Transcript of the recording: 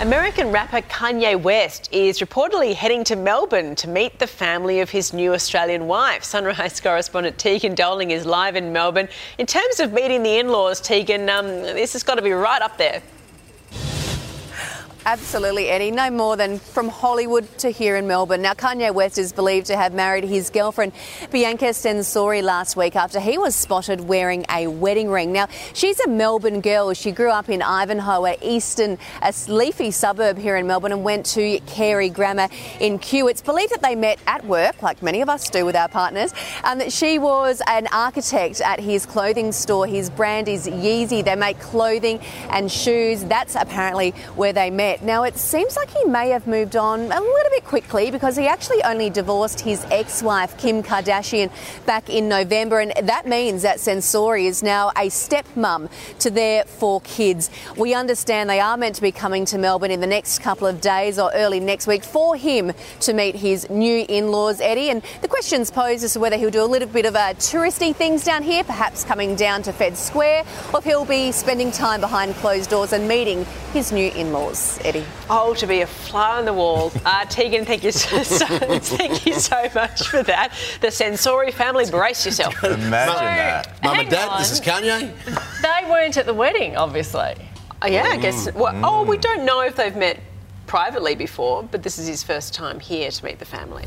American rapper Kanye West is reportedly heading to Melbourne to meet the family of his new Australian wife. Sunrise correspondent Tegan Doling is live in Melbourne. In terms of meeting the in-laws, Tegan, this has got to be right up there. Absolutely, Eddie. No more than from Hollywood to here in Melbourne. Now, Kanye West is believed to have married his girlfriend, Bianca Censori, last week after he was spotted wearing a wedding ring. Now, she's a Melbourne girl. She grew up in Ivanhoe, a leafy suburb here in Melbourne, and went to Carey Grammar in Kew. It's believed that they met at work, like many of us do with our partners, and that she was an architect at his clothing store. His brand is Yeezy. They make clothing and shoes. That's apparently where they met. Now, it seems like he may have moved on a little bit quickly because he actually only divorced his ex-wife, Kim Kardashian, back in November. And that means that Censori is now a stepmum to their 4 kids. We understand they are meant to be coming to Melbourne in the next couple of days or early next week for him to meet his new in-laws, Eddie. And the question's posed as to whether he'll do a little bit of touristy things down here, perhaps coming down to Fed Square, or if he'll be spending time behind closed doors and meeting his new in-laws. Eddie. Oh, to be a fly on the wall. Tegan, thank you so much for that. The Censori family, brace yourself. Imagine that. Mum and Dad, this is Kanye. They weren't at the wedding, obviously. Oh, yeah, I guess. Well, oh, we don't know if they've met privately before, but this is his first time here to meet the family.